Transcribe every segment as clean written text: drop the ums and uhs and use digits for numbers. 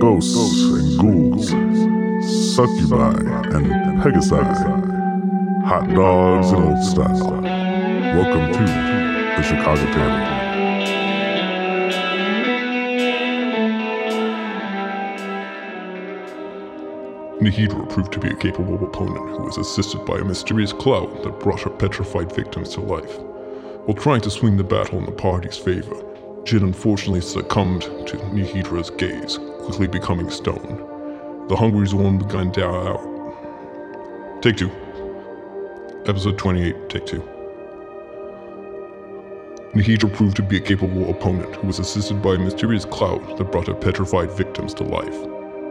ghosts and ghouls, succubi and pegasi, hot dogs and old style. Welcome to the Chicago Panic. Nihidra proved to be a capable opponent who was assisted by a mysterious cloud that brought her petrified victims to life. While trying to swing the battle in the party's favor, Jin unfortunately succumbed to Nihidra's gaze, quickly becoming stone. The hungry Zorn began to die out. Take 2. Episode 28, Take 2. Nihidra proved to be a capable opponent who was assisted by a mysterious cloud that brought her petrified victims to life.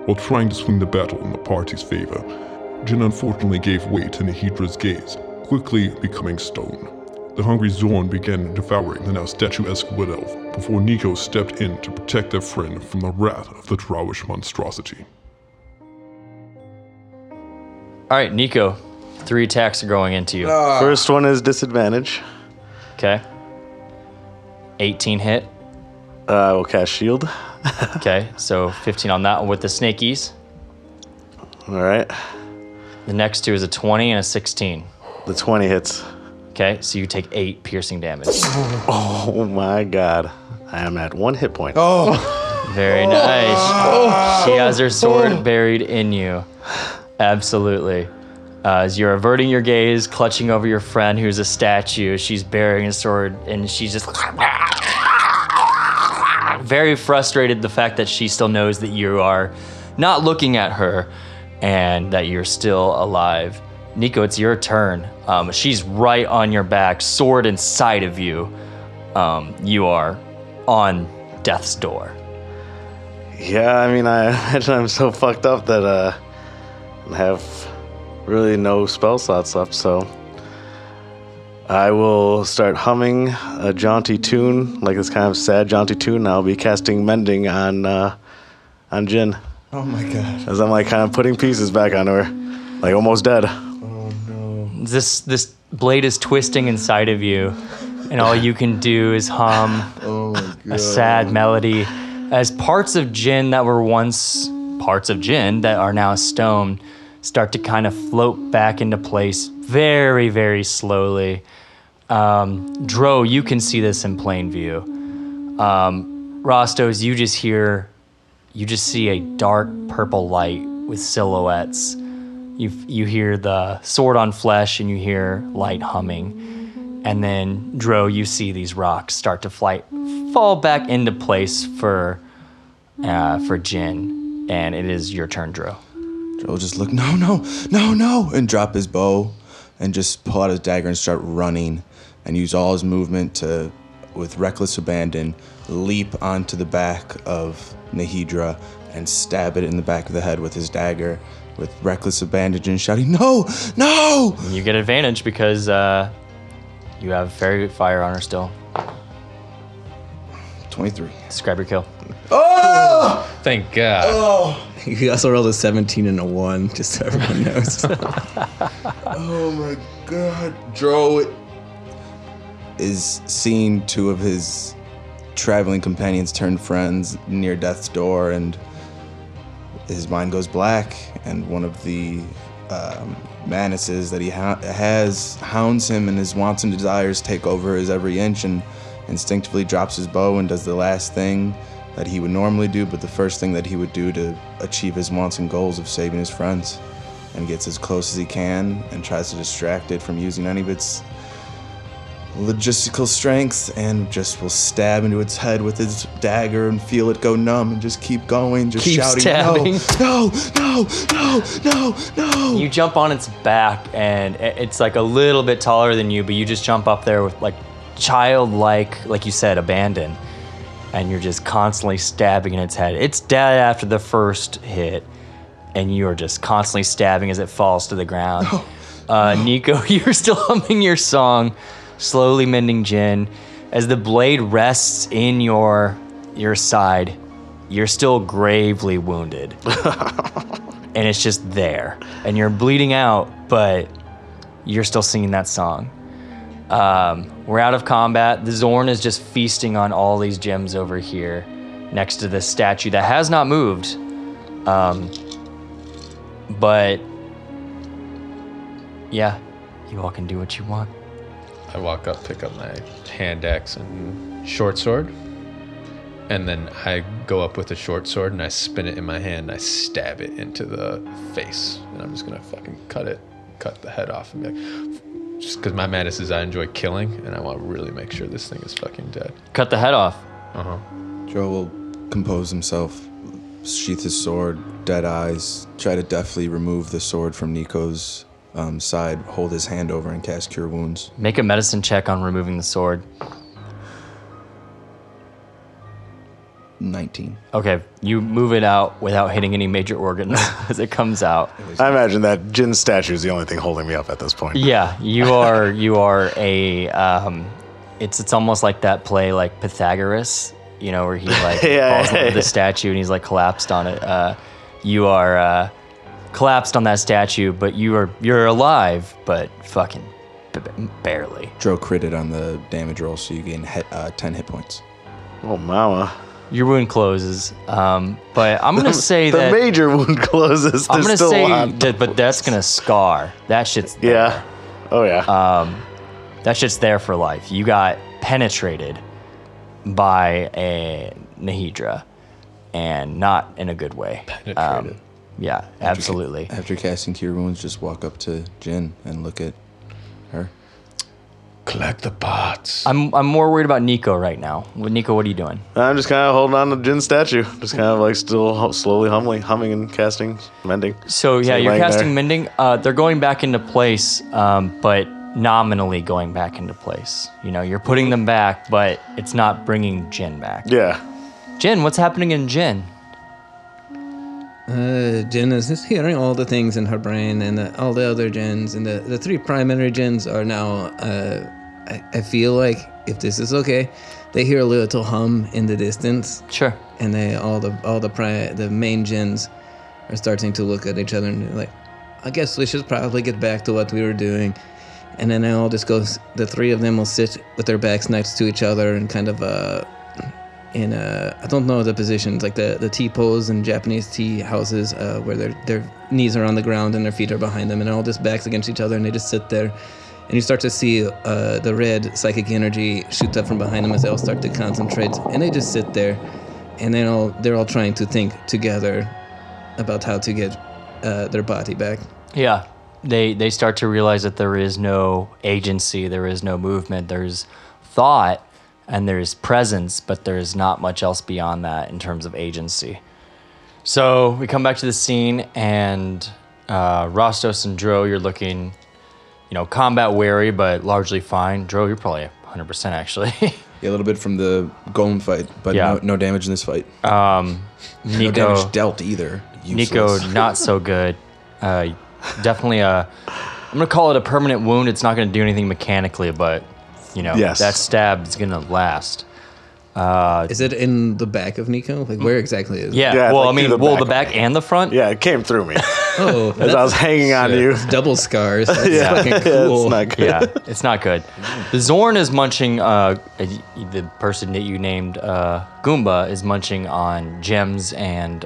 While trying to swing the battle in the party's favor, Jin unfortunately gave way to Nihidra's gaze, quickly becoming stone. The hungry Zorn began devouring the now statuesque wood elf before Nico stepped in to protect their friend from the wrath of the drowish monstrosity. Alright, Nico, 3 attacks are going into you. First one is disadvantage. Okay. 18 hit. I will cast shield. Okay, so 15 on that one with the snakies. All right. The next 2 is a 20 and a 16. The 20 hits. Okay, so you take 8 piercing damage. Oh my god. I am at 1 hit point. Oh. Very nice. Oh. She has her sword buried in you. Absolutely. As you're averting your gaze, clutching over your friend who's a statue, she's burying his sword and she's just... very frustrated the fact that she still knows that you are not looking at her and that you're still alive. Nico, it's your turn. She's right on your back, sword inside of you. You are on death's door. Yeah, I mean, I imagine I'm so fucked up that I have really no spell slots left, so I will start humming a jaunty tune, like this kind of sad jaunty tune. I'll be casting mending on Jin. Oh my gosh. As I'm like kind of putting pieces back on her, like almost dead. Oh no. This blade is twisting inside of you, and all you can do is hum oh my God. A sad melody as parts of Jin that were once parts of Jin that are now stone start to kind of float back into place very, very slowly. Dro, you can see this in plain view. Rastos, you just see a dark purple light with silhouettes. You hear the sword on flesh and you hear light humming. And then Dro, you see these rocks start to fall back into place for Jin. And it is your turn, Dro. Dro just look, no, and drop his bow. And just pull out his dagger and start running and use all his movement to, with reckless abandon, leap onto the back of Nihidra and stab it in the back of the head with his dagger with reckless abandon and shouting, No! You get advantage because you have very good fire on her still. 23. Describe your kill. Oh! Thank God. Oh! He also rolled a 17 and a 1, just so everyone knows. Oh my God. Dro is seeing 2 of his traveling companions turn friends near death's door, and his mind goes black, and one of the manises that he has hounds him, and his wants and desires take over his every inch, and instinctively drops his bow and does the last thing that he would normally do, but the first thing that he would do to achieve his wants and goals of saving his friends, and gets as close as he can and tries to distract it from using any of its logistical strengths, and just will stab into its head with his dagger and feel it go numb and just keep going, just keep shouting, stabbing. No. You jump on its back, and it's like a little bit taller than you, but you just jump up there with like childlike, like you said, abandon. And you're just constantly stabbing in its head. It's dead after the first hit, and you're just constantly stabbing as it falls to the ground. Nico, you're still humming your song, slowly mending Jin. As the blade rests in your side, you're still gravely wounded. And it's just there. And you're bleeding out, but you're still singing that song. We're out of combat. The Zorn is just feasting on all these gems over here next to this statue that has not moved. But yeah, you all can do what you want. I walk up, pick up my hand axe and short sword, and then I go up with the short sword and I spin it in my hand and I stab it into the face, and I'm just gonna fucking cut the head off and be like, just because my madness is I enjoy killing and I want to really make sure this thing is fucking dead. Cut the head off. Dro will compose himself, sheath his sword, dead eyes, try to deftly remove the sword from Nico's side, hold his hand over and cast Cure Wounds. Make a medicine check on removing the sword. 19. Okay, you move it out without hitting any major organ as it comes out. I imagine that Jin statue is the only thing holding me up at this point. Yeah, you are a... It's almost like that play, like Pythagoras, you know, where he like falls over the statue and he's like collapsed on it. You are collapsed on that statue, but you're alive, but fucking barely. Dro critted on the damage roll, so you gain 10 hit points. Oh, mama. Your wound closes, but I'm gonna say that the major wound closes. I'm gonna say that, but that's gonna scar. That shit's there. Yeah. Oh yeah. That shit's there for life. You got penetrated by a Nihidra, and not in a good way. Penetrated. Yeah, absolutely. After casting Cure Wounds, just walk up to Jin and look at her. Collect the pots. I'm more worried about Nico right now. Nico, what are you doing? I'm just kind of holding on to Jin's statue. Just kind of like still slowly humming and casting Mending. So yeah, you're casting there. Mending. They're going back into place, but nominally going back into place. You know, you're putting them back, but it's not bringing Jin back. Yeah. Jin, what's happening in Jin? Jin is just hearing all the things in her brain, and all the other Jins, and the three primary Jins are now, I feel like, if this is okay, they hear a little hum in the distance. Sure. And they all the main Jins are starting to look at each other and like, I guess we should probably get back to what we were doing. And then they all just go, the three of them will sit with their backs next to each other and kind of... I don't know the positions, like the tea pose in Japanese tea houses, where their knees are on the ground and their feet are behind them, and all just backs against each other, and they just sit there. And you start to see the red psychic energy shoot up from behind them as they all start to concentrate, and they just sit there, and then they're all trying to think together about how to get their body back. Yeah, they start to realize that there is no agency, there is no movement, there's thought. And there is presence, but there is not much else beyond that in terms of agency. So we come back to the scene, and Rastos and Dro, you're looking, you know, combat wary, but largely fine. Dro, you're probably 100% actually. Yeah, a little bit from the golem fight, but yeah. No damage in this fight. Nico, no damage dealt either. Useless. Nico, not so good. Definitely I'm going to call it a permanent wound. It's not going to do anything mechanically, but... You know, yes. That stab is going to last. Is it in the back of Nico? Like, where exactly is it? Yeah, well, like the back and the front? Yeah, it came through me. Oh, as I was hanging on to you. It's double scars. That's fucking cool. Yeah, it's not good. Yeah, it's not good. The Zorn is munching, the person that you named Goomba is munching on gems and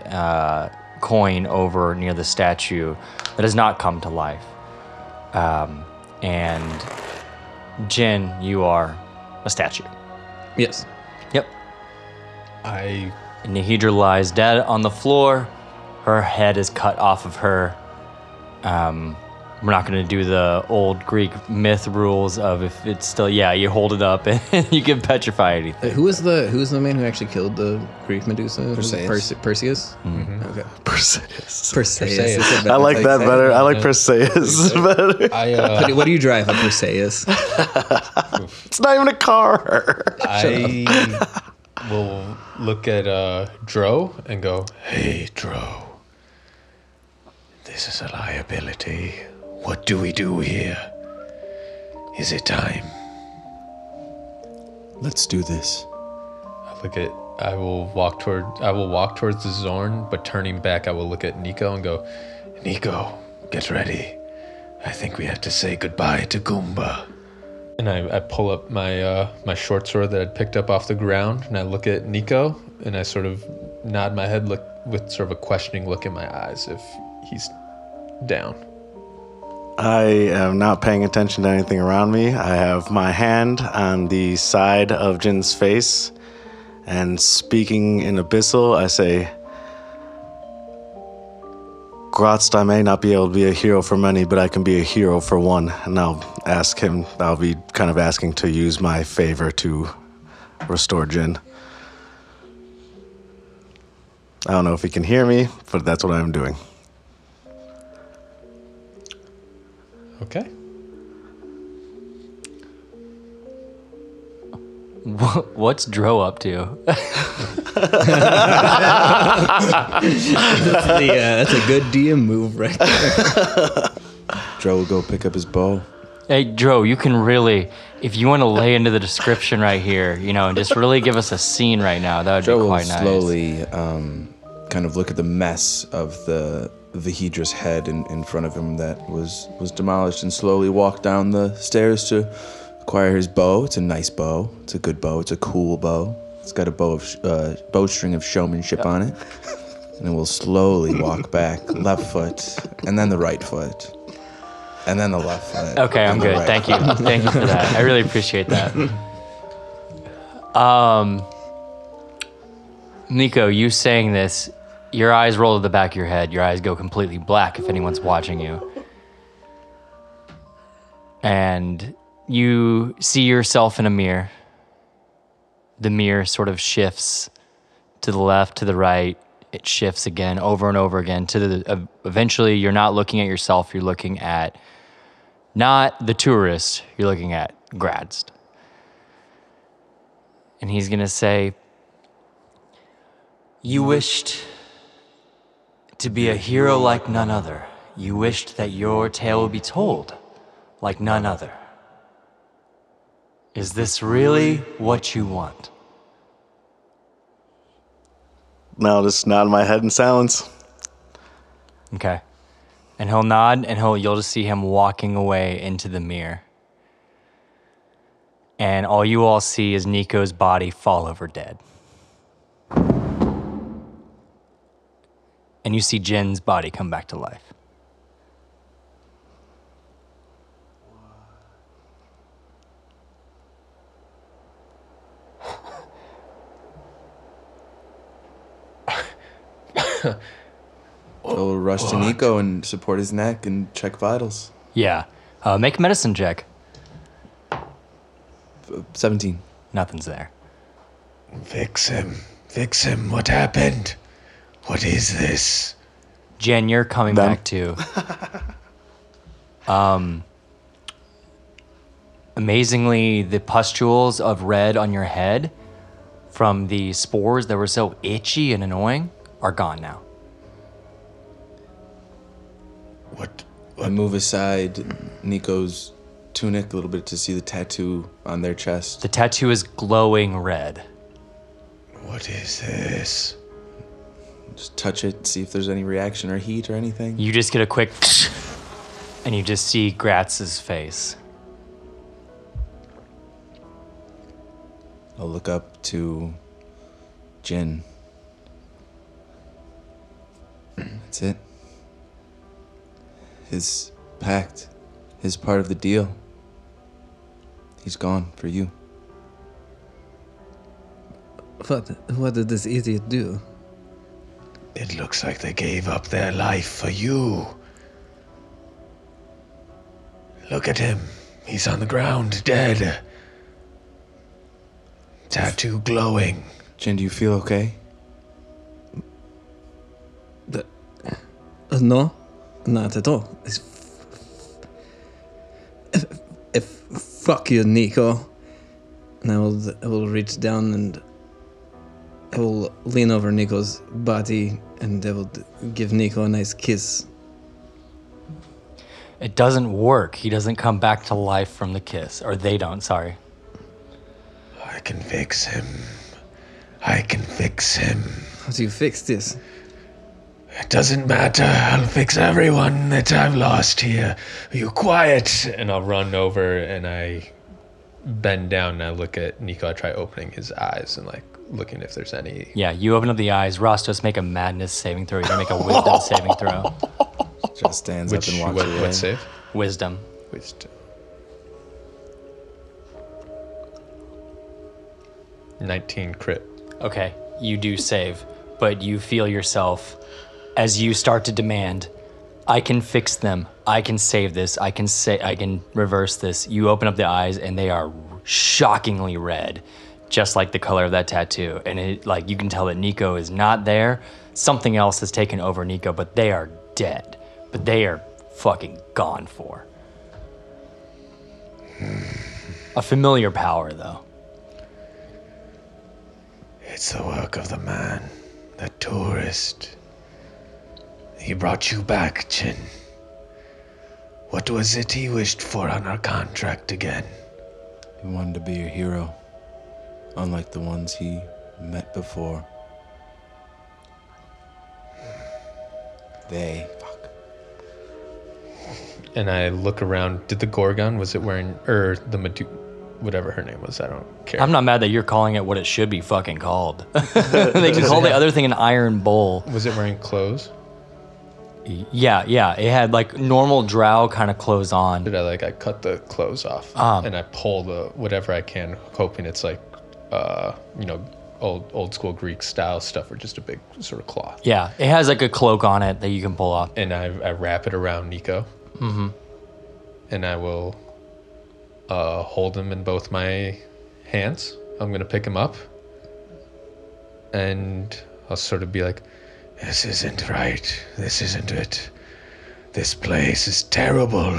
coin over near the statue that has not come to life. And... Jin, you are a statue. Yes. Yep. Nihidra lies dead on the floor. Her head is cut off of her. We're not going to do the old Greek myth rules of if it's still... Yeah, you hold it up and you can petrify anything. Who is the man who actually killed the Greek Medusa? Perseus? Mm-hmm. Okay. Perseus. I like that better. I like Perseus better. What do you drive a Perseus? It's not even a car. I will look at Dro and go, "Hey, Dro. This is a liability. What do we do here? Is it time? Let's do this." I will walk towards the Zorn, but turning back, I will look at Nico and go, "Nico, get ready. I think we have to say goodbye to Goomba." And I pull up my my short sword that I'd picked up off the ground, and I look at Nico, and I sort of nod my head, look with sort of a questioning look in my eyes if he's down. I am not paying attention to anything around me. I have my hand on the side of Jin's face, and speaking in Abyssal, I say, Gratzt, I may not be able to be a hero for many, but I can be a hero for one. And I'll be kind of asking to use my favor to restore Jin. I don't know if he can hear me, but that's what I'm doing. Okay. What's Dro up to? That's a good DM move right there. Dro will go pick up his bow. Hey, Dro, you can really, if you want to lay into the description right here, you know, and just really give us a scene right now, that would Dro be quite nice. Dro will slowly kind of look at the mess of the Hidra's head in front of him that was demolished, and slowly walk down the stairs to acquire his bow. It's a nice bow. It's a good bow. It's a cool bow. It's got a bowstring of showmanship on it. And then we'll slowly walk back, left foot, and then the right foot, and then the left foot. Okay, I'm good. Right. Thank you. Thank you for that. I really appreciate that. Nico, you saying this, your eyes roll to the back of your head. Your eyes go completely black if anyone's watching you. And you see yourself in a mirror. The mirror sort of shifts to the left, to the right. It shifts again, over and over again. Eventually, you're not looking at yourself. You're looking at not the tourist. You're looking at Gratzt. And he's going to say, you wished to be a hero like none other. You wished that your tale would be told like none other. Is this really what you want? No, just nod my head in silence. Okay. And he'll nod, and you'll just see him walking away into the mirror. And all you all see is Nico's body fall over dead. And you see Jin's body come back to life. We'll rush to Nico and support his neck and check vitals. Yeah. Make a medicine check. 17. Nothing's there. Fix him. What happened? What is this? Jen, you're coming back too. Amazingly, the pustules of red on your head from the spores that were so itchy and annoying are gone now. What? I move aside Nico's tunic a little bit to see the tattoo on their chest. The tattoo is glowing red. What is this? Just touch it, see if there's any reaction or heat or anything. You just get a quick and you just see Gratz's face. I'll look up to Jin. That's it. His pact, his part of the deal. He's gone for you. What did this idiot do? It looks like they gave up their life for you. Look at him. He's on the ground, dead. Tattoo glowing. Jin, do you feel okay? No, not at all. Fuck you, Nico. And I will reach down and I will lean over Nico's body and I will give Nico a nice kiss. It doesn't work. He doesn't come back to life from the kiss. Or they don't, sorry. I can fix him. How do you fix this? It doesn't matter. I'll fix everyone that I've lost here. Are you quiet? And I'll run over and I bend down and I look at Nico. I try opening his eyes and like looking if there's any. Yeah, you open up the eyes. Rastos, make a madness saving throw. You can make a wisdom saving throw. Just stands which, up and watches. What save? Wisdom. Wisdom. 19 crit. Okay, you do save, but you feel yourself as you start to demand, I can fix them. I can save this. I can reverse this. You open up the eyes and they are shockingly red, just like the color of that tattoo. And it, like, you can tell that Nico is not there. Something else has taken over Nico, but they are dead. But they are fucking gone for. A familiar power, though. It's the work of the man, the tourist. He brought you back, Jin. What was it he wished for on our contract again? He wanted to be a hero, unlike the ones he met before. Fuck. And I look around. Did the Gorgon, was it wearing, or the Medusa, whatever her name was, I don't care. I'm not mad that you're calling it what it should be fucking called. They can call the other thing an iron bowl. Was it wearing clothes? Yeah. It had like normal drow kind of clothes on. I cut the clothes off and I pull the whatever I can, hoping it's like, old school Greek style stuff or just a big sort of cloth. Yeah, it has like a cloak on it that you can pull off. And I wrap it around Nico. Mm-hmm. And I will hold him in both my hands. I'm going to pick him up. And I'll sort of be like, this isn't right. This isn't it. This place is terrible.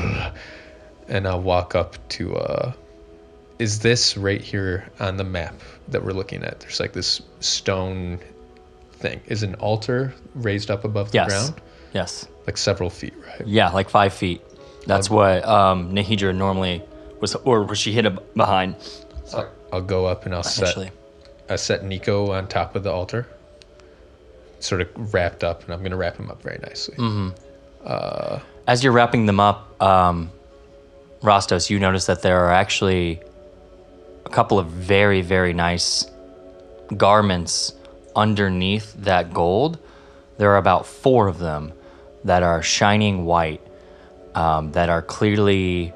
And I'll walk up to, is this right here on the map that we're looking at? There's like this stone thing. Is an altar raised up above the ground? Yes. Like several feet, right? Yeah, like 5 feet. That's what Nihidra normally was, or was she hit behind. So I'll go up and I'll set Nico on top of the altar. Sort of wrapped up, and I'm going to wrap him up very nicely. Mm-hmm. As you're wrapping them up, Rastos, you notice that there are actually a couple of very, very nice garments underneath that gold. There are about 4 of them that are shining white, that are clearly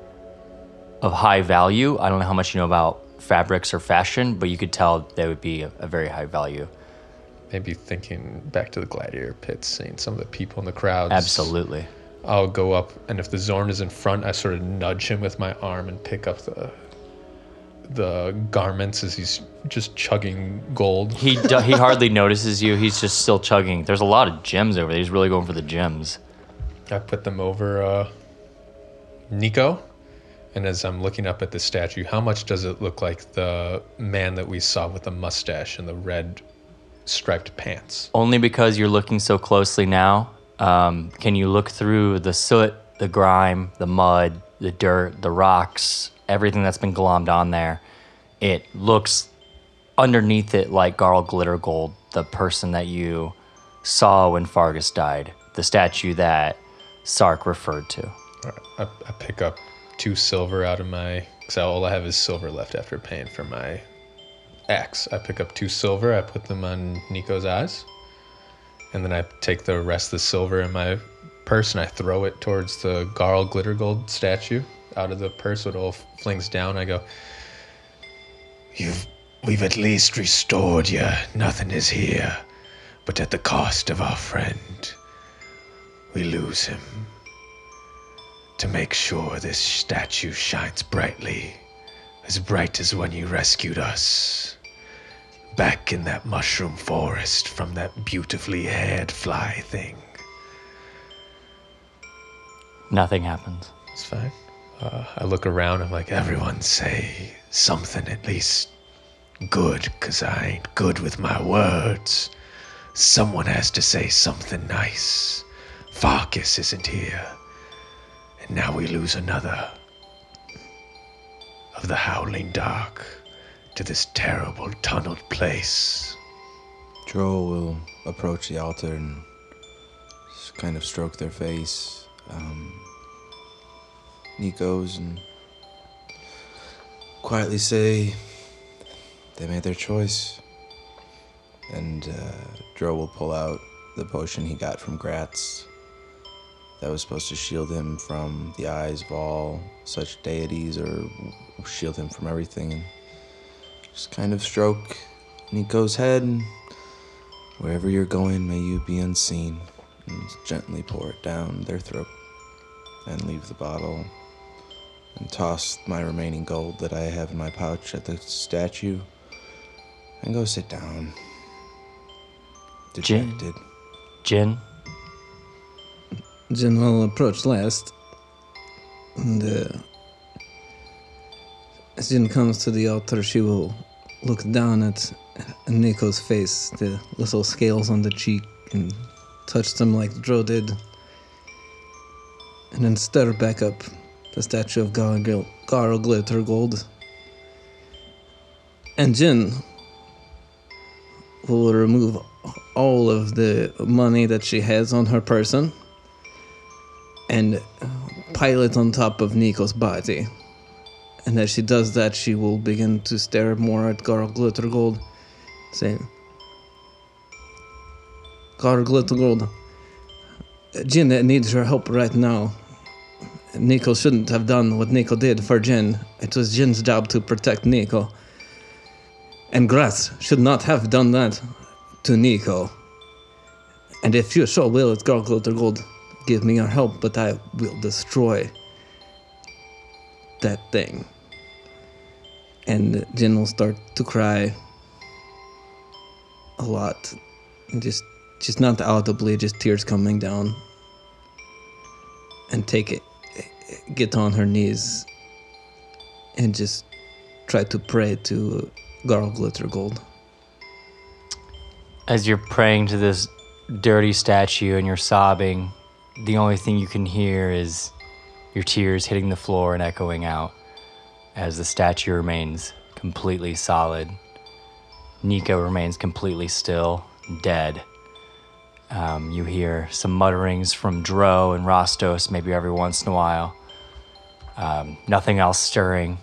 of high value. I don't know how much you know about fabrics or fashion, but you could tell they would be a very high value. Maybe thinking back to the gladiator pits, seeing some of the people in the crowds. Absolutely. I'll go up, and if the Zorn is in front, I sort of nudge him with my arm and pick up the garments as he's just chugging gold. He hardly notices you. He's just still chugging. There's a lot of gems over there. He's really going for the gems. I put them over Nico, and as I'm looking up at the statue, how much does it look like the man that we saw with the mustache and the red striped pants? Only because you're looking so closely now. Can you look through the soot, the grime, the mud, the dirt, the rocks, everything that's been glommed on there? It looks underneath it like Garl Glittergold, the person that you saw when Fargus died, the statue that Sark referred to. I pick up 2 silver out of my, because all I have is silver left after paying for my axe. I pick up 2 silver, I put them on Nico's eyes, and then I take the rest of the silver in my purse and I throw it towards the Garl Glittergold statue. Out of the purse, it all flings down. I go, We've at least restored you. Nothing is here, but at the cost of our friend. We lose him. To make sure this statue shines brightly, as bright as when you rescued us, back in that mushroom forest from that beautifully haired fly thing. Nothing happens. It's fine. I look around, I'm like, everyone say something at least good, because I ain't good with my words. Someone has to say something nice. Fargus isn't here, and now we lose another of the Howling Dark to this terrible tunneled place. Dro will approach the altar and just kind of stroke their face, Nico's, and quietly say, they made their choice. and Dro will pull out the potion he got from Gratzt that was supposed to shield him from the eyes of all such deities, or shield him from everything, and just kind of stroke Nico's head. Wherever you're going, may you be unseen. And gently pour it down their throat and leave the bottle and toss my remaining gold that I have in my pouch at the statue and go sit down. Dejected. Jin will approach last, and as Jin comes to the altar, she will look down at Nico's face, the little scales on the cheek, and touch them like Dro did, and then stir back up the statue of Garl Glittergold. And Jin will remove all of the money that she has on her person and pile it on top of Nico's body. And as she does that, she will begin to stare more at Garl Glittergold, saying, "Garl Glittergold, Jin needs your help right now. Nico shouldn't have done what Nico did for Jin. It was Jin's job to protect Nico. And Gratzt should not have done that to Nico. And if you so will, it's Garl Glittergold, give me your help, but I will destroy that thing." And Jin will start to cry a lot. And just not audibly, just tears coming down. And get on her knees and just try to pray to Garl Glittergold. As you're praying to this dirty statue and you're sobbing, the only thing you can hear is your tears hitting the floor and echoing out as the statue remains completely solid. Nico remains completely still, dead. You hear some mutterings from Dro and Rastos maybe every once in a while. Nothing else stirring.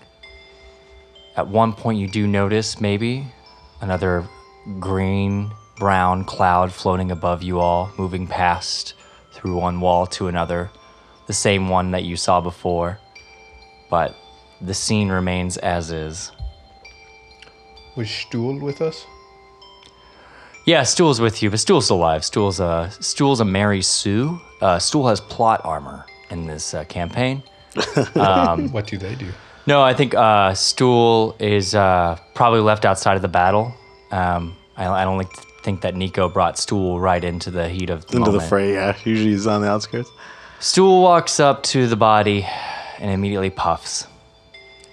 At one point you do notice maybe another green-brown cloud floating above you all, moving past through one wall to another, the same one that you saw before, but the scene remains as is. Was Stool with us? Yeah, Stool's with you, but Stool's still alive. Stool's a Mary Sue. Stool has plot armor in this campaign. What do they do? No, I think Stool is probably left outside of the battle. I don't think that Nico brought Stool right into the heat of the moment. The fray, yeah. Usually he's on the outskirts. Stool walks up to the body and immediately puffs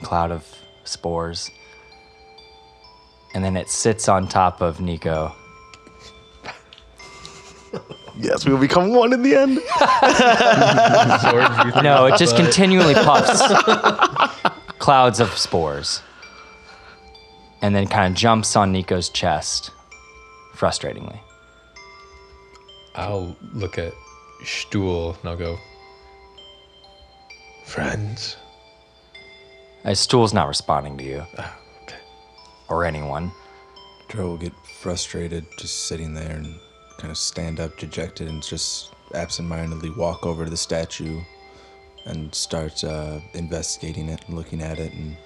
a cloud of spores. And then it sits on top of Nico. Yes, we will become one in the end. No, it just continually puffs clouds of spores and then kind of jumps on Nico's chest, frustratingly. I'll look at Stool and I'll go, "Friends?" Stool's not responding to you. Oh, okay. Or anyone. Dro will get frustrated just sitting there and kind of stand up, dejected, and just absentmindedly walk over to the statue and start investigating it and looking at it and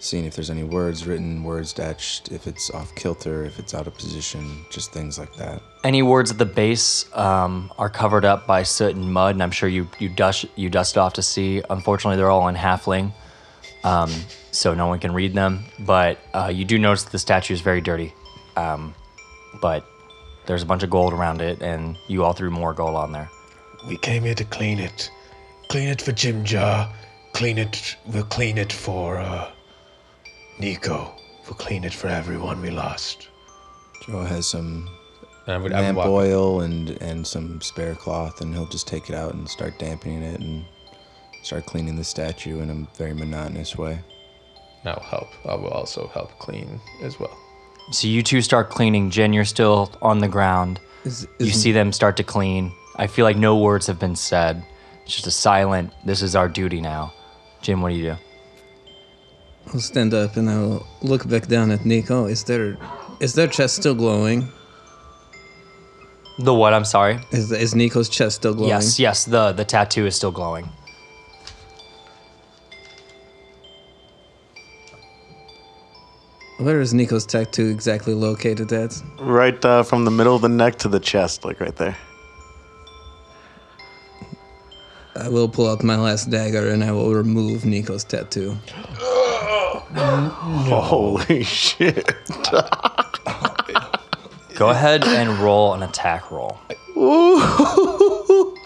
seeing if there's any words written, words etched, if it's off kilter, if it's out of position, just things like that. Any words at the base are covered up by soot and mud, and I'm sure you dust it off to see. Unfortunately, they're all in halfling, so no one can read them. But you do notice that the statue is very dirty, but there's a bunch of gold around it, and you all threw more gold on there. We came here to clean it. Clean it for Jimjar. We'll clean it for Nico. We'll clean it for everyone we lost. Joe has some lamp oil and some spare cloth, and he'll just take it out and start dampening it and start cleaning the statue in a very monotonous way. That'll help. I will also help clean as well. So you two start cleaning. Jin, you're still on the ground. You see them start to clean. I feel like no words have been said. It's just a silent, this is our duty now. Jin, what do you do? I'll stand up and I'll look back down at Nico. Is there Is their chest still glowing? The what? I'm sorry. Is Nico's chest still glowing? Yes, yes. The tattoo is still glowing. Where is Nico's tattoo exactly located at? Right from the middle of the neck to the chest, like right there. I will pull out my last dagger and I will remove Nico's tattoo. Holy shit. Go ahead and roll an attack roll. It's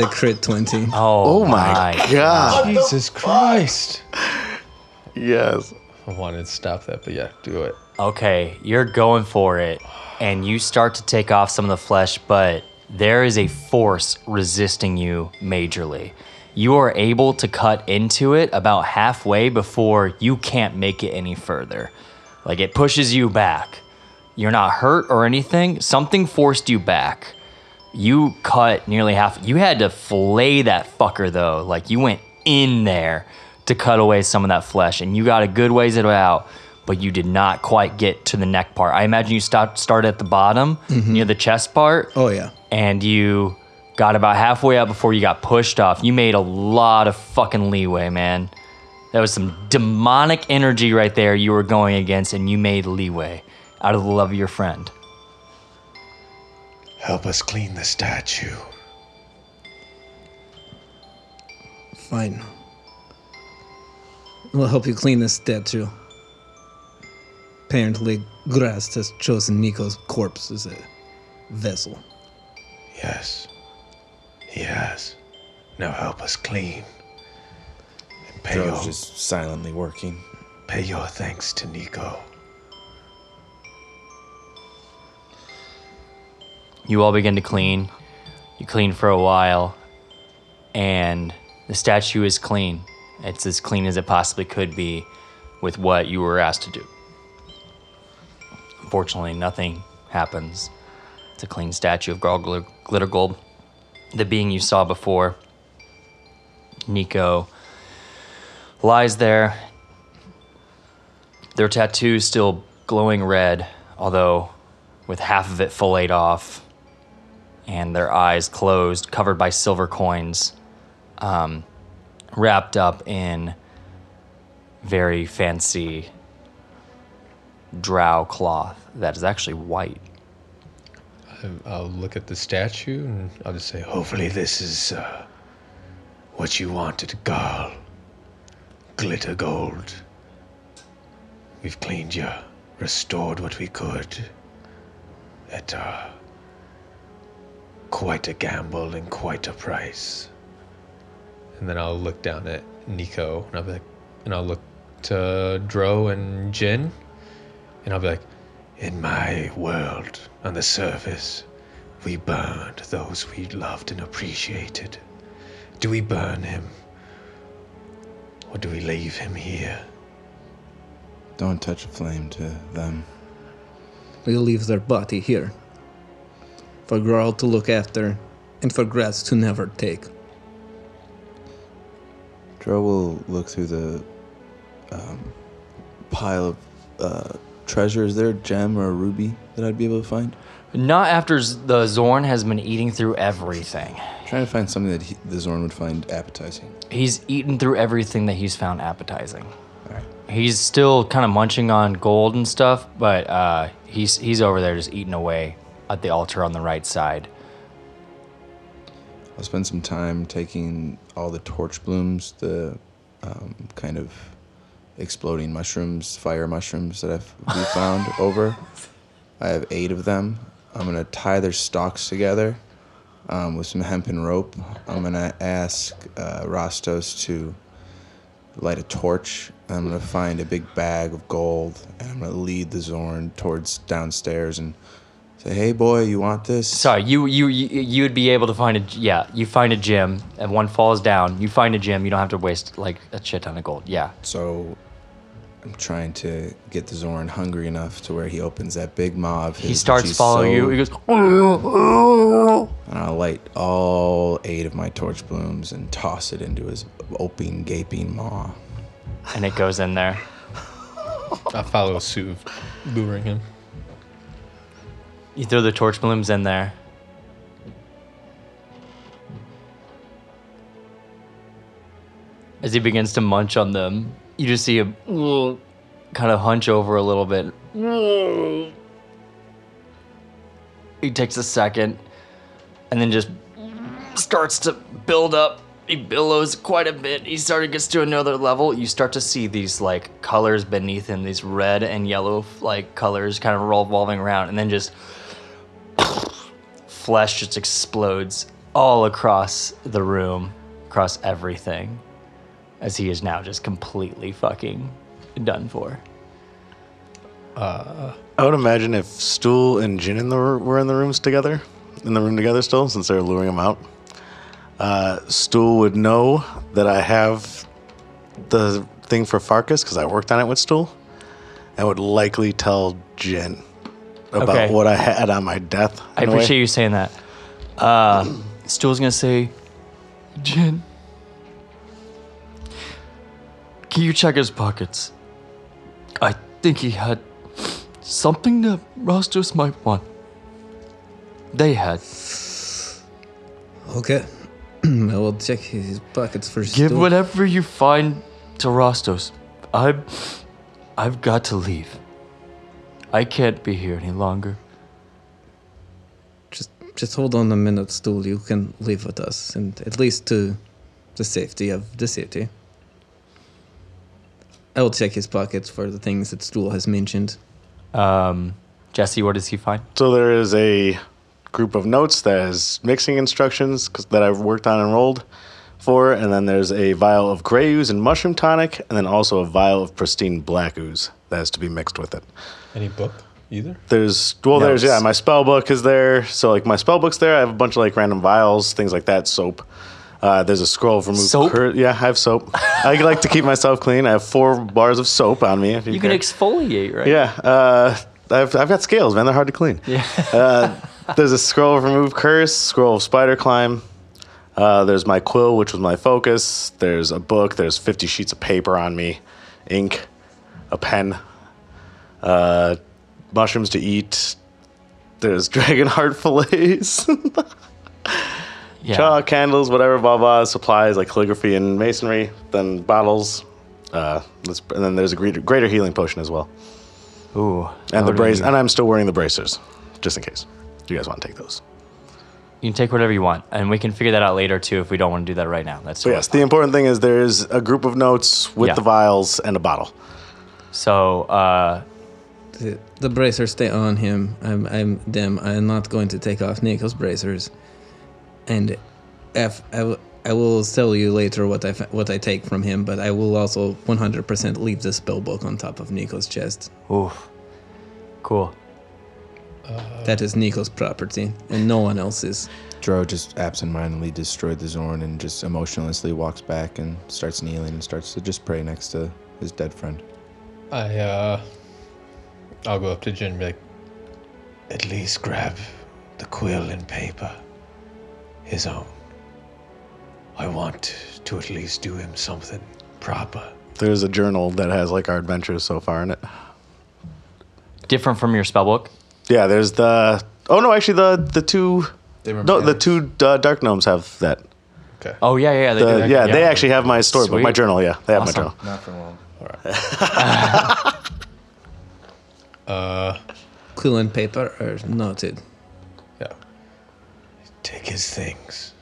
a crit 20. Oh my God. Jesus Christ. Yes. I wanted to stop that, but yeah, do it. Okay, you're going for it, and you start to take off some of the flesh, but there is a force resisting you majorly. You are able to cut into it about halfway before you can't make it any further. Like, it pushes you back. You're not hurt or anything. Something forced you back. You cut nearly half. You had to fillet that fucker, though. Like, you went in there to cut away some of that flesh, and you got a good ways it out, but you did not quite get to the neck part. I imagine you started at the bottom, near the chest part. Oh, yeah. And you... got about halfway up before you got pushed off. You made a lot of fucking leeway, man. That was some demonic energy right there you were going against, and you made leeway out of the love of your friend. Help us clean the statue. Fine. We'll help you clean this statue. Apparently, Gratzt has chosen Nico's corpse as a vessel. Yes. Yes. Now help us clean. And pay your, just silently working. Pay your thanks to Nico. You all begin to clean. You clean for a while, and the statue is clean. It's as clean as it possibly could be with what you were asked to do. Unfortunately, nothing happens. It's a clean statue of Garl Glittergold. The being you saw before, Nico, lies there. Their tattoo still glowing red, although with half of it filleted off, and their eyes closed, covered by silver coins, wrapped up in very fancy drow cloth that is actually white. I'll look at the statue and I'll just say, hopefully this is what you wanted, Garl Glittergold. We've cleaned you, restored what we could. At quite a gamble and quite a price. And then I'll look down at Nico and I'll be like, and I'll look to Dro and Jin and I'll be like, in my world, on the surface, we burned those we loved and appreciated. Do we burn him? Or do we leave him here? Don't touch a flame to them. We leave their body here. For Garl to look after, and for Gratzt to never take. Dro will look through the pile of... treasure. Is there a gem or a ruby that I'd be able to find? Not after the Zorn has been eating through everything. I'm trying to find something that the Zorn would find appetizing. He's eaten through everything that he's found appetizing. All right. He's still kind of munching on gold and stuff, but he's over there just eating away at the altar on the right side. I'll spend some time taking all the torch blooms, the kind of exploding mushrooms, fire mushrooms that I've found over. I have 8 of them. I'm going to tie their stalks together with some hempen rope. I'm going to ask Rastos to light a torch. I'm going to find a big bag of gold, and I'm going to lead the Zorn towards downstairs and say, hey, boy, you want this? Sorry, you'd be able to find you find a gem, and one falls down. You find a gem, you don't have to waste, like, a shit ton of gold, yeah. So I'm trying to get the Zorn hungry enough to where he opens that big maw of his. He starts following you, he goes... And I'll light all 8 of my torch blooms and toss it into his gaping maw. And it goes in there. I follow suit, luring him. You throw the torch blooms in there. As he begins to munch on them, you just see him kind of hunch over a little bit. He takes a second and then just starts to build up. He billows quite a bit. He gets to another level. You start to see these like colors beneath him, these red and yellow like colors kind of revolving around, and then just flesh just explodes all across the room, across everything, as he is now just completely fucking done for. I would imagine if Stool and Jin were in the rooms together, still, since they're luring him out. Stool would know that I have the thing for Fargus because I worked on it with Stool, and would likely tell Jin about what I had on my death. I appreciate you saying that. Stool's gonna say, Jin, can you check his pockets? I think he had something that Rastos might want. They had. Okay. I will check his pockets first. Give whatever you find to Rastos. I've got to leave. I can't be here any longer. Just hold on a minute, Stool. You can leave with us, and at least to the safety of the city. I will check his pockets for the things that Stool has mentioned. Jesse, what does he find? So there is a group of notes. There's mixing instructions that I've worked on and rolled for, and then there's a vial of gray ooze and mushroom tonic, and then also a vial of pristine black ooze that has to be mixed with it. Any book either? There's my spell book is there. So like my spell book's there. I have a bunch of like random vials, things like that. Soap. There's a scroll of remove soap. Yeah, I have soap. I like to keep myself clean. I have 4 bars of soap on me. If you can exfoliate, right? Yeah. I've got scales, man. They're hard to clean. Yeah. There's a scroll of remove curse, scroll of spider climb. There's my quill, which was my focus. There's a book. There's 50 sheets of paper on me, ink, a pen, mushrooms to eat. There's dragon heart fillets. Yeah. Chalk, candles, whatever, blah, blah, supplies like calligraphy and masonry, then bottles. And then there's a greater healing potion as well. Ooh. And the brace, and I'm still wearing the bracers, just in case you guys want to take those. You can take whatever you want, and we can figure that out later, too, if we don't want to do that right now. That's yes, the important thing is there's a group of notes with the vials and a bottle. So, the bracers stay on him. I'm not going to take off Nico's bracers. And I will tell you later what I take from him, but I will also 100% leave the spell book on top of Nico's chest. Oof. Cool. That is Nico's property, and no one else's. Dro just absentmindedly destroyed the Zorn and just emotionlessly walks back and starts kneeling and starts to just pray next to his dead friend. I'll go up to Jin and be like, at least grab the quill and paper. His own. I want to at least do him something proper. There's a journal that has like our adventures so far in it. Different from your spellbook? Yeah, there's the. Oh no, actually the two. The two dark gnomes have that. Okay. Oh yeah. They actually have my storybook, my journal. Yeah, they have my journal. Not for long. All right. Quill and paper are noted. Take his things.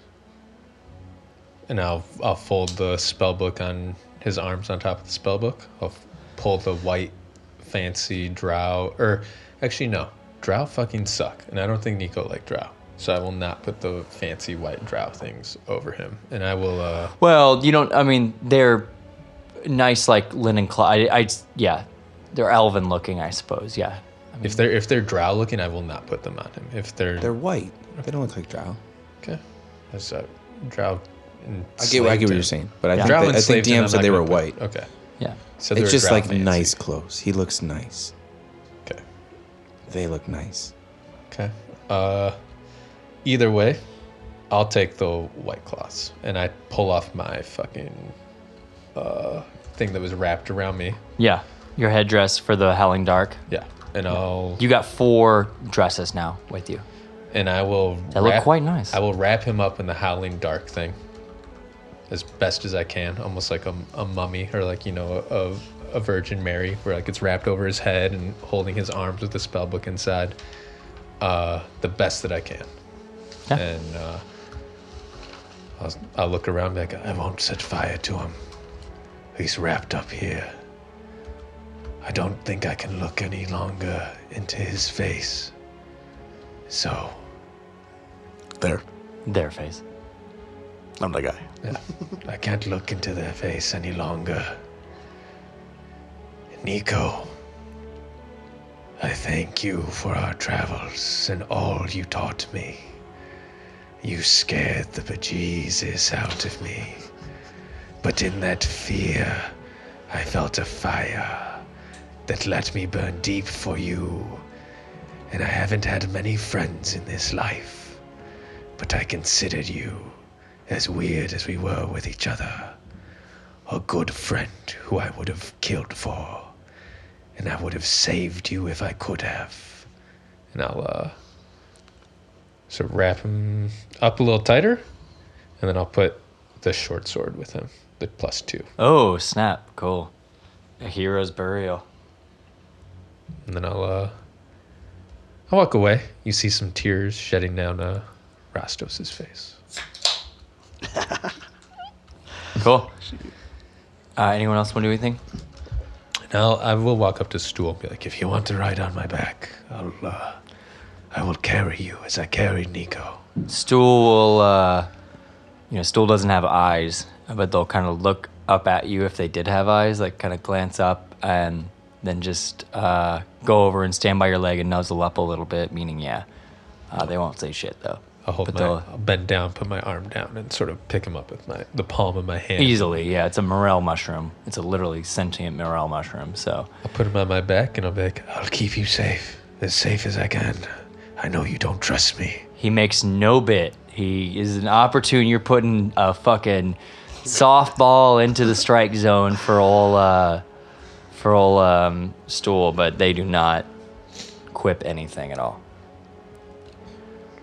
And I'll fold the spellbook on his arms on top of the spellbook. I'll pull the white fancy drow, or actually no, drow fucking suck. And I don't think Nico liked drow. So I will not put the fancy white drow things over him. And I will... they're nice like linen cloth. They're elven looking, I suppose, yeah. I mean, if they're drow looking, I will not put them on him. If they're white. They don't look like drow. Okay. That's drow. I get what you're saying, but I think DM said they were white. Okay. Yeah. So it's just like fancy. Nice clothes. He looks nice. Okay. They look nice. Okay. Either way, I'll take the white cloths, and I pull off my fucking thing that was wrapped around me. Yeah. Your headdress for the Howling Dark. Yeah. And I'll... You got 4 dresses now with you. And I will... That look quite nice. I will wrap him up in the Howling Dark thing as best as I can, almost like a mummy or like, you know, a Virgin Mary, where like it's wrapped over his head and holding his arms with the spell book inside, the best that I can. Yeah. And I'll look around and be like, I won't set fire to him. He's wrapped up here. I don't think I can look any longer into his face. So. Their face. I'm that guy. Yeah. I can't look into their face any longer. Nico, I thank you for our travels and all you taught me. You scared the bejesus out of me. But in that fear, I felt a fire that let me burn deep for you. And I haven't had many friends in this life, but I considered you, as weird as we were with each other, a good friend who I would have killed for. And I would have saved you if I could have. And I'll sort of wrap him up a little tighter, and then I'll put the short sword with him, the +2. Oh, snap. Cool. A hero's burial. And then I'll walk away. You see some tears shedding down Rastos' face. Cool. Anyone else want to do anything? No, I will walk up to Stool and be like, if you want to ride on my back, I will carry you as I carried Nico. Stool will, Stool doesn't have eyes, but they'll kind of look up at you if they did have eyes, like kind of glance up and then just go over and stand by your leg and nuzzle up a little bit, meaning, yeah. They won't say shit, though. I'll bend down, put my arm down, and sort of pick him up with the palm of my hand. Easily, yeah. It's a morel mushroom. It's a literally sentient morel mushroom, so. I'll put him on my back, and I'll be like, I'll keep you safe as I can. I know you don't trust me. He makes no bit. He is an opportune. You're putting a fucking softball into the strike zone for old Stool, but they do not quip anything at all.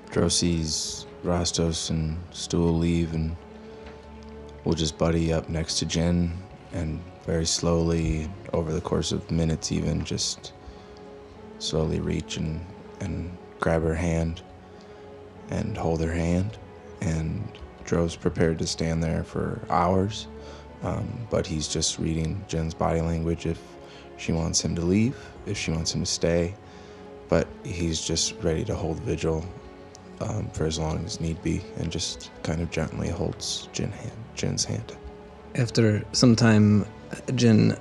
Dro sees Rastos and Stool leave, and we'll just buddy up next to Jin, and very slowly, over the course of minutes even, just slowly reach and grab her hand and hold her hand. And Dro's prepared to stand there for hours, but he's just reading Jin's body language if she wants him to leave, if she wants him to stay, but he's just ready to hold vigil for as long as need be, and just kind of gently holds Jin's hand. After some time, Jin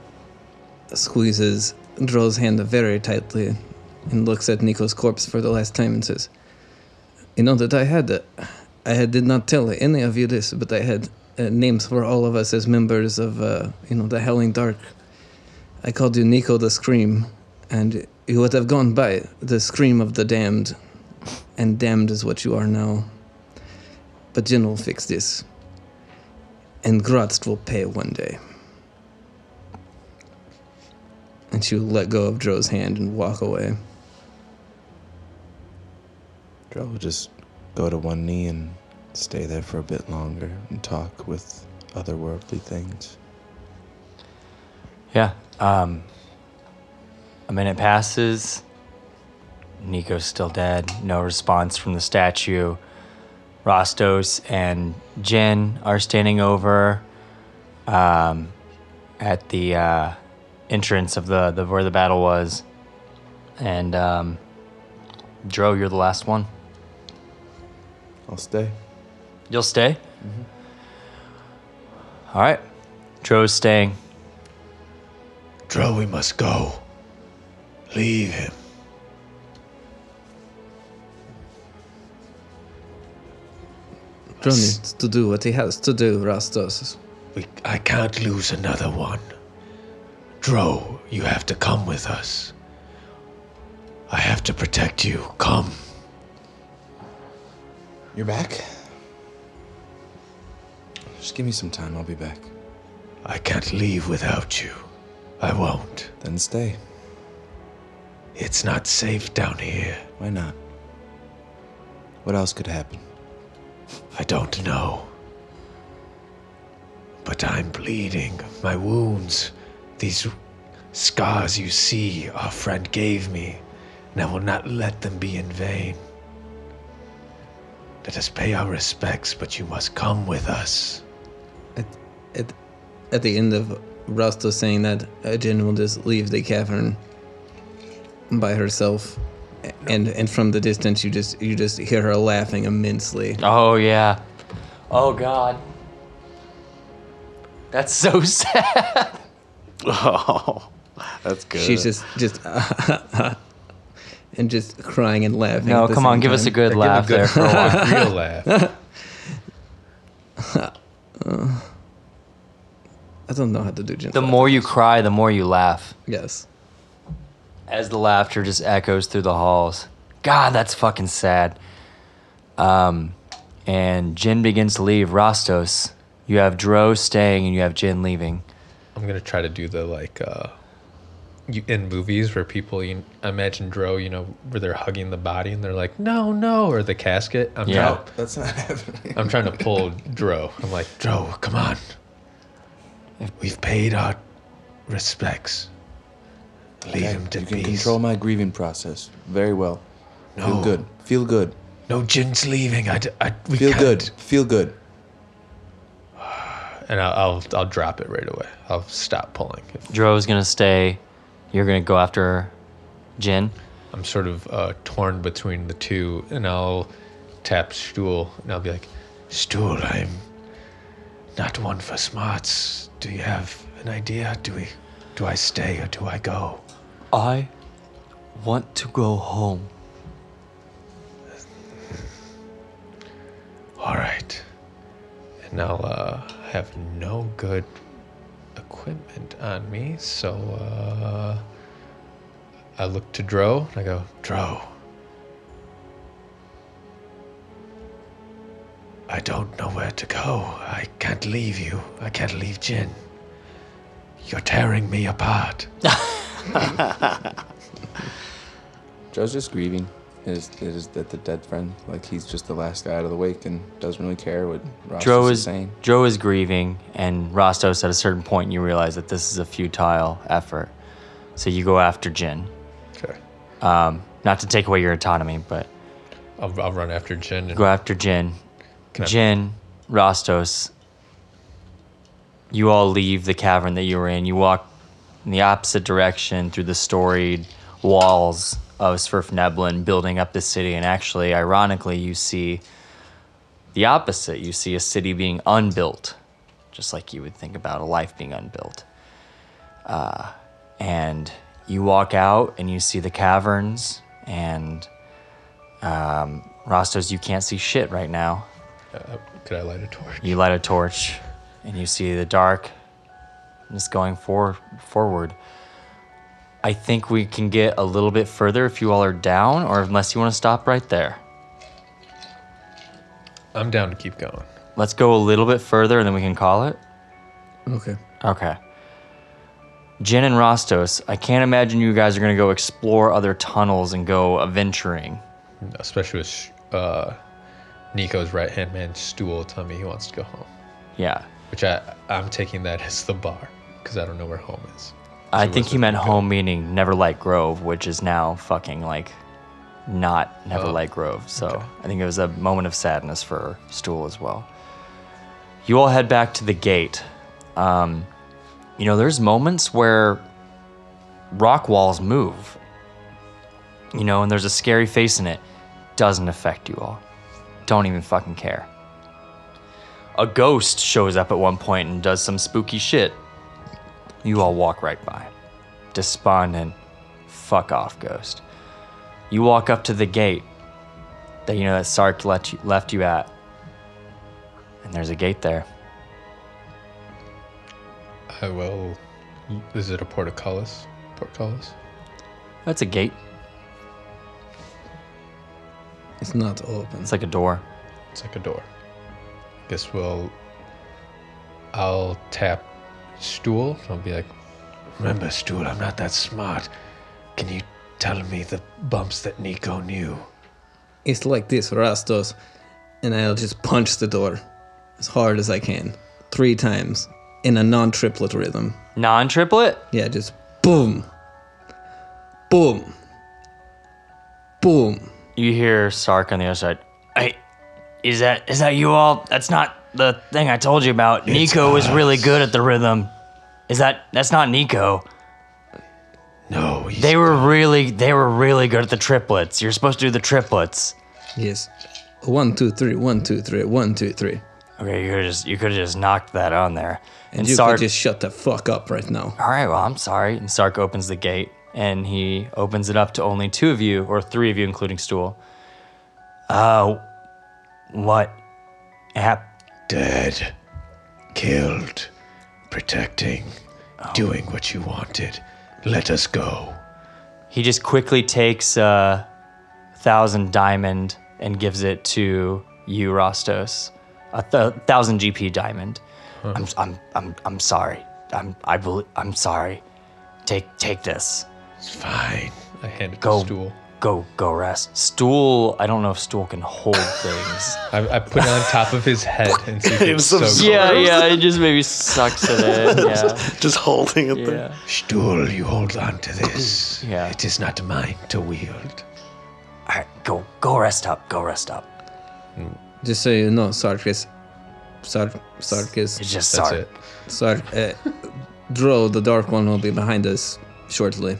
squeezes Dro's hand very tightly and looks at Nico's corpse for the last time and says, "You know that I did not tell any of you this, but I had names for all of us as members of, the Howling Dark. I called you Nico the Scream, and you would have gone by the Scream of the Damned. And damned is what you are now. But Jin will fix this. And Gratzt will pay one day." And she will let go of Dro's hand and walk away. Dro will just go to one knee and stay there for a bit longer and talk with otherworldly things. Yeah. A minute passes. Nico's still dead. No response from the statue. Rastos and Jin are standing over at the entrance of the where the battle was. And Dro, you're the last one. I'll stay. You'll stay? Mm-hmm. All right. Dro's staying. Dro, we must go. Leave him. Dro needs to do what he has to do, Rastos. I can't lose another one. Dro, you have to come with us. I have to protect you. Come. You're back? Just give me some time. I'll be back. I can't leave without you. I won't. Then stay. It's not safe down here. Why not? What else could happen? I don't know. But I'm bleeding. My wounds, these scars you see, our friend gave me, and I will not let them be in vain. Let us pay our respects, but you must come with us. At the end of Rastos saying that, Jin will just leave the cavern by herself, and from the distance you just hear her laughing immensely. Oh yeah, oh god, that's so sad. Oh, that's good. She's just and just crying and laughing. No, come on, give us a good laugh there for a while. Real laugh. I don't know how to do gentle. The more you cry, the more you laugh. Yes. As the laughter just echoes through the halls. God, that's fucking sad. And Jin begins to leave. Rastos, you have Dro staying and you have Jin leaving. I'm going to try to do the, like, in movies where people, I imagine Dro, where they're hugging the body and they're like, no, or the casket. That's not happening. I'm trying to pull Dro. I'm like, Dro, come on. We've paid our respects. Leave him to peace. You can control my grieving process very well. No. Feel good. Feel good. No, Jin's leaving. Feel good. And I'll drop it right away. I'll stop pulling. Dro's gonna stay. You're gonna go after Jin. I'm sort of torn between the two, and I'll tap Stool, and I'll be like, Stool, I'm not one for smarts. Do you have an idea? Do I stay or do I go? I want to go home. All right. And I'll have no good equipment on me, so I look to Dro and I go, Dro, I don't know where to go. I can't leave you. I can't leave Jin. You're tearing me apart. Joe's just grieving. It is that the dead friend, like he's just the last guy out of the wake and doesn't really care what Rastos is saying. Dro is grieving, and Rastos, at a certain point, you realize that this is a futile effort. So you go after Jin. Okay. Not to take away your autonomy, but I'll run after Jin. Go after Jin. Jin, Rastos, you all leave the cavern that you were in. You walk in the opposite direction through the storied walls of Svirfneblin, building up the city. And actually, ironically, you see the opposite. You see a city being unbuilt, just like you would think about a life being unbuilt. And you walk out and you see the caverns. And Rastos, you can't see shit right now. Could I light a torch? You light a torch. And you see the dark just going forward. I think we can get a little bit further if you all are down, or unless you want to stop right there. I'm down to keep going. Let's go a little bit further, and then we can call it. Okay. Jin and Rastos, I can't imagine you guys are going to go explore other tunnels and go adventuring. Especially with Nico's right-hand man, Stool, telling me he wants to go home. Yeah. Which I'm taking that as the bar, because I don't know where home is. So I think he meant home meaning Neverlight Grove, which is now fucking like not Neverlight Grove. So okay. I think it was a moment of sadness for Stool as well. You all head back to the gate. There's moments where rock walls move, and there's a scary face in it. Doesn't affect you all. Don't even fucking care. A ghost shows up at one point and does some spooky shit. You all walk right by. Despondent. Fuck off, ghost. You walk up to the gate that that Sark left you at. And there's a gate there. I will... Is it a portcullis? Portcullis? That's a gate. It's not open. It's like a door. Guess I'll tap Stool. I'll be like, Remember, Stool, I'm not that smart. Can you tell me the bumps that Nico knew? It's like this, Rastos, and I'll just punch the door as hard as I can, 3 times, in a non-triplet rhythm. Non-triplet? Yeah, just boom, boom, boom. You hear Sark on the other side. Hey, is that you all? That's not the thing I told you about. Nico was really good at the rhythm. That's not Nico. No, they were really good at the triplets. You're supposed to do the triplets. Yes. 1, 2, 3. 1, 2, 3. 1, 2, 3. Okay, you could have just knocked that on there. And you could just shut the fuck up right now. All right, well, I'm sorry. And Sark opens the gate, and he opens it up to only 2 of you, or 3 of you, including Stool. What happened? Dead, killed, protecting, doing what you wanted. Let us go. He just quickly takes 1,000 diamond and gives it to you, Rastos. 1,000 GP diamond. Huh. I'm sorry. I'm sorry. Take this. It's fine. I hand it to Stool. Go rest. Stool, I don't know if Stool can hold things. I put it on top of his head and see if it's so it just maybe sucks it in. Yeah. Just holding it there. Stool, you hold on to this. Yeah. It is not mine to wield. All right, go rest up. Go rest up. Just so you know, Sark is... It's just Sark. It. Sark, Dro, the Dark One, will be behind us shortly.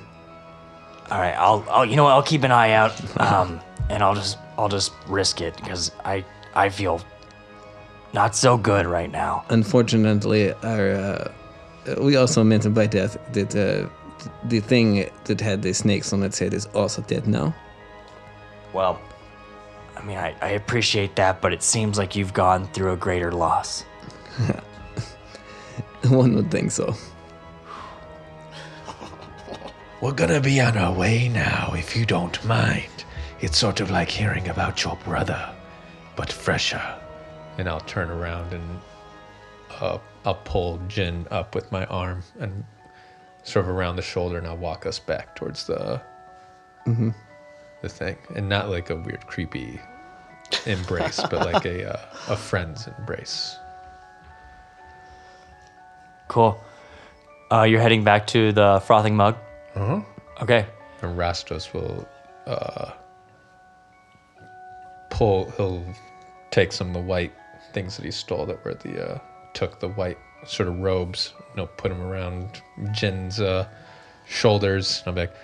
All right, you know what? I'll keep an eye out, and I'll just risk it because I feel not so good right now. Unfortunately, we also meant by death that the thing that had the snakes on its head is also dead now. Well, I mean, I appreciate that, but it seems like you've gone through a greater loss. One would think so. We're gonna be on our way now, if you don't mind. It's sort of like hearing about your brother, but fresher. And I'll turn around and I'll pull Jin up with my arm and sort of around the shoulder, and I'll walk us back towards the thing. And not like a weird, creepy embrace, but like a friend's embrace. Cool. You're heading back to the frothing mug? Mm-hmm. Okay. And Rastos will he'll take some of the white things that he stole that were took the white sort of robes, put them around Jin's shoulders. And I'll be like,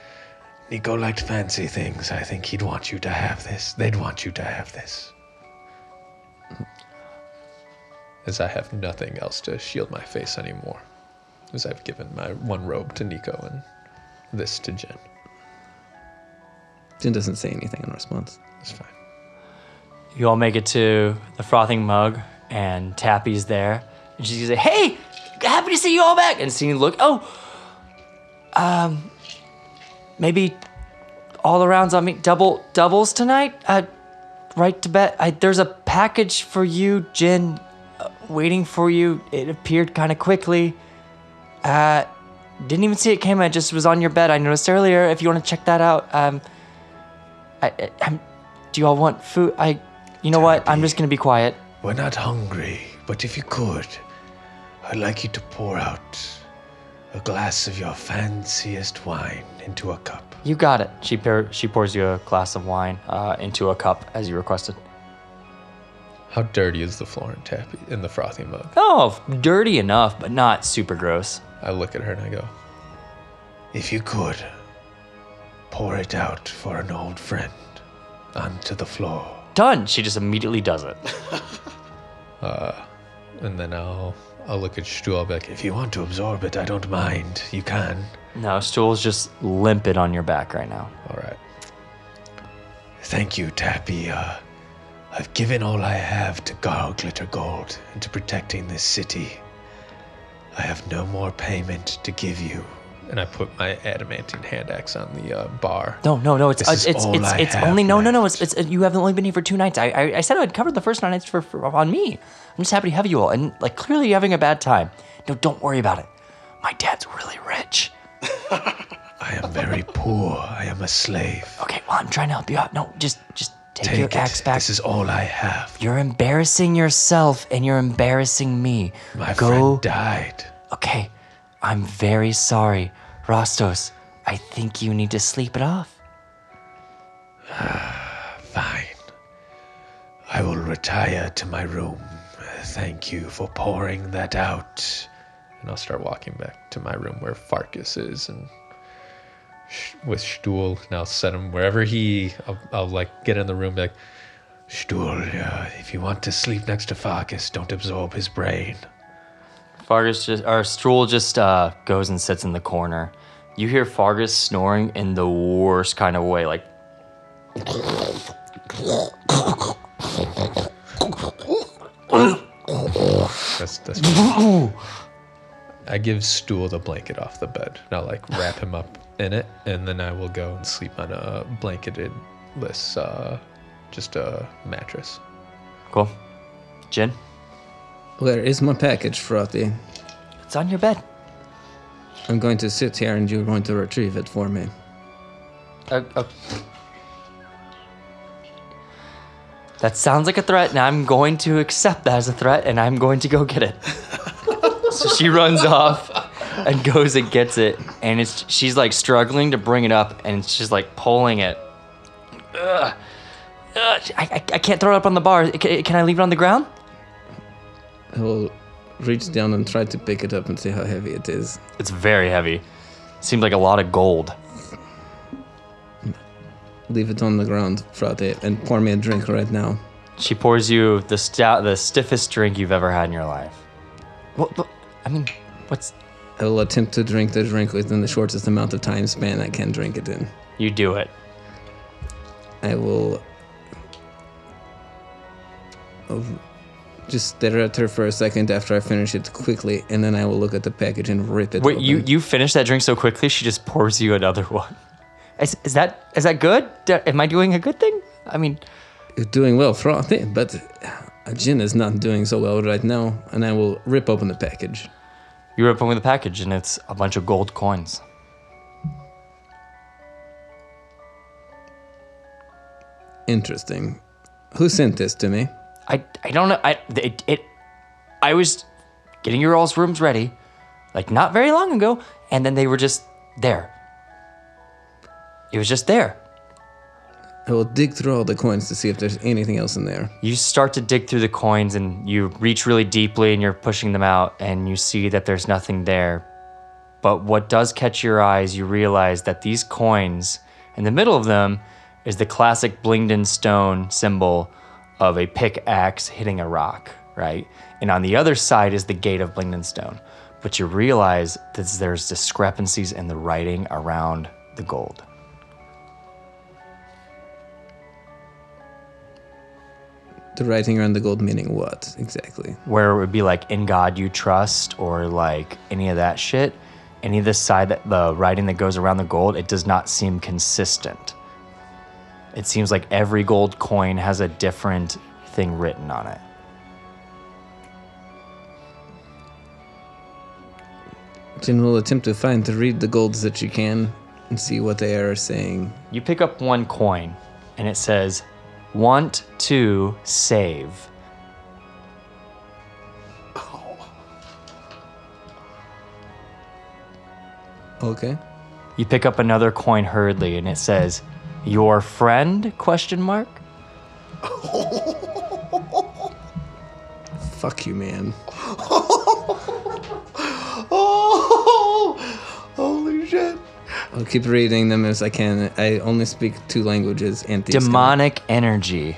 Nico liked fancy things. I think he'd want you to have this. They'd want you to have this. As I have nothing else to shield my face anymore. As I've given my one robe to Nico and this to Jin. Jin doesn't say anything in response. It's fine. You all make it to the frothing mug, and Tappy's there. And she's gonna say, hey, happy to see you all back. And seeing look, maybe all arounds on me, doubles tonight? Right to bed. There's a package for you, Jin, waiting for you. It appeared kind of quickly. Didn't even see it came. I just was on your bed. I noticed earlier. If you want to check that out, do you all want food? You know what? I'm just gonna be quiet. We're not hungry, but if you could, I'd like you to pour out a glass of your fanciest wine into a cup. You got it. She pours you a glass of wine into a cup as you requested. How dirty is the floor in Tappy in the frothy mug? Oh, dirty enough, but not super gross. I look at her and I go, if you could, pour it out for an old friend onto the floor. Done. She just immediately does it. And then I'll look at Stool back. If you want to absorb it, I don't mind. You can. No, Stool's just limpid on your back right now. All right. Thank you, Tappy. I've given all I have to Garl Glittergold and to protecting this city. I have no more payment to give you. And I put my adamantine hand axe on the bar. No, you haven't only been here for 2 nights. I said I'd covered the first 9 nights for on me. I'm just happy to have you all, and clearly you're having a bad time. No, don't worry about it. My dad's really rich. I am very poor. I am a slave. Okay, well, I'm trying to help you out. No, just take your axe back. This is all I have. You're embarrassing yourself and you're embarrassing me. My friend died. Okay, I'm very sorry. Rastos, I think you need to sleep it off. Fine. I will retire to my room. Thank you for pouring that out. And I'll start walking back to my room where Fargus is, and with Stool, and I'll set him wherever he, I'll like get in the room, be like, Stool, if you want to sleep next to Fargus, don't absorb his brain. Fargus just, or Stool just goes and sits in the corner. You hear Fargus snoring in the worst kind of way, like. That's I give Stool the blanket off the bed, and I'll like wrap him up in it, and then I will go and sleep on a blanketed-less, just a mattress. Cool. Jin? Where is my package, Frothy? It's on your bed. I'm going to sit here, and you're going to retrieve it for me. That sounds like a threat, and I'm going to accept that as a threat, and I'm going to go get it. So she runs off and goes and gets it, and it's she's like struggling to bring it up, and she's like pulling it. I can't throw it up on the bar. Can I leave it on the ground? I will reach down and try to pick it up and see how heavy it is. It's very heavy. Seems like a lot of gold. Leave it on the ground, Frate, and pour me a drink right now. She pours you the stiffest drink you've ever had in your life. Well, I mean, what's... I will attempt to drink the drink within the shortest amount of time span I can drink it in. You do it. I will... I'll just stare at her for a second after I finish it quickly, and then I will look at the package and rip it. Wait, open. You finish that drink so quickly, she just pours you another one. Is that good? Am I doing a good thing? I mean... You're doing well, Frothy, but... Jin is not doing so well right now, and I will rip open the package. You rip open the package, and it's a bunch of gold coins. Interesting. Who sent this to me? I don't know. I was getting your all's rooms ready, like not very long ago, and then they were just there. It was just there. I will dig through all the coins to see if there's anything else in there. You start to dig through the coins, and you reach really deeply, and you're pushing them out, and you see that there's nothing there. But what does catch your eyes, you realize that these coins, in the middle of them, is the classic Blingdenstone symbol of a pickaxe hitting a rock, right? And on the other side is the gate of Blingdenstone. But you realize that there's discrepancies in the writing around the gold. The writing around the gold meaning what, exactly? Where it would be like, in God you trust, or like any of that shit. Any of the side, that the writing that goes around the gold, it does not seem consistent. It seems like every gold coin has a different thing written on it. Jin will attempt to find, to read the golds that she can and see what they are saying. You pick up one coin, and it says... Want to save. Oh. Okay. You pick up another coin hurriedly, and it says, "Your friend?" ? Fuck you, man. Holy shit. I'll keep reading them as I can. I only speak 2 languages. And demonic energy.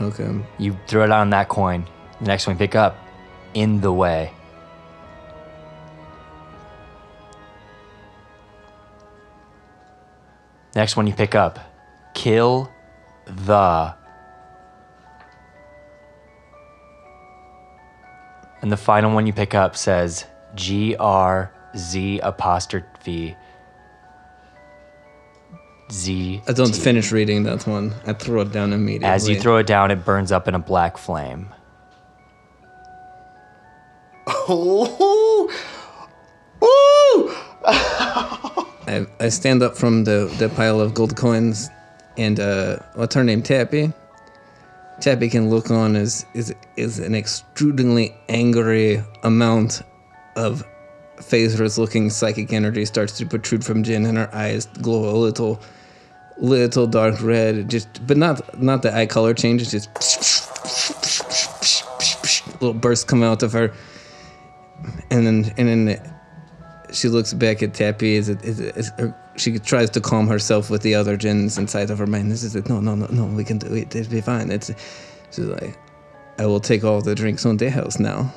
Okay. You throw it on that coin. The next one you pick up. In the way. Next one you pick up. Kill the... And the final one you pick up says GRZ'. I don't finish reading that one. I throw it down immediately. As you throw it down, it burns up in a black flame. Oh! Woo! I stand up from the pile of gold coins, and what's her name? Tappy. Tappy can look on as is an extrudingly angry amount of phasers-looking psychic energy starts to protrude from Jin, and her eyes glow a little dark red. Just, but not the eye color change. It's just little bursts come out of her, and then she looks back at Tappy. She tries to calm herself with the other Jins inside of her mind. This is it. No. We can do it. It'll be fine. She's like, I will take all the drinks on the house now.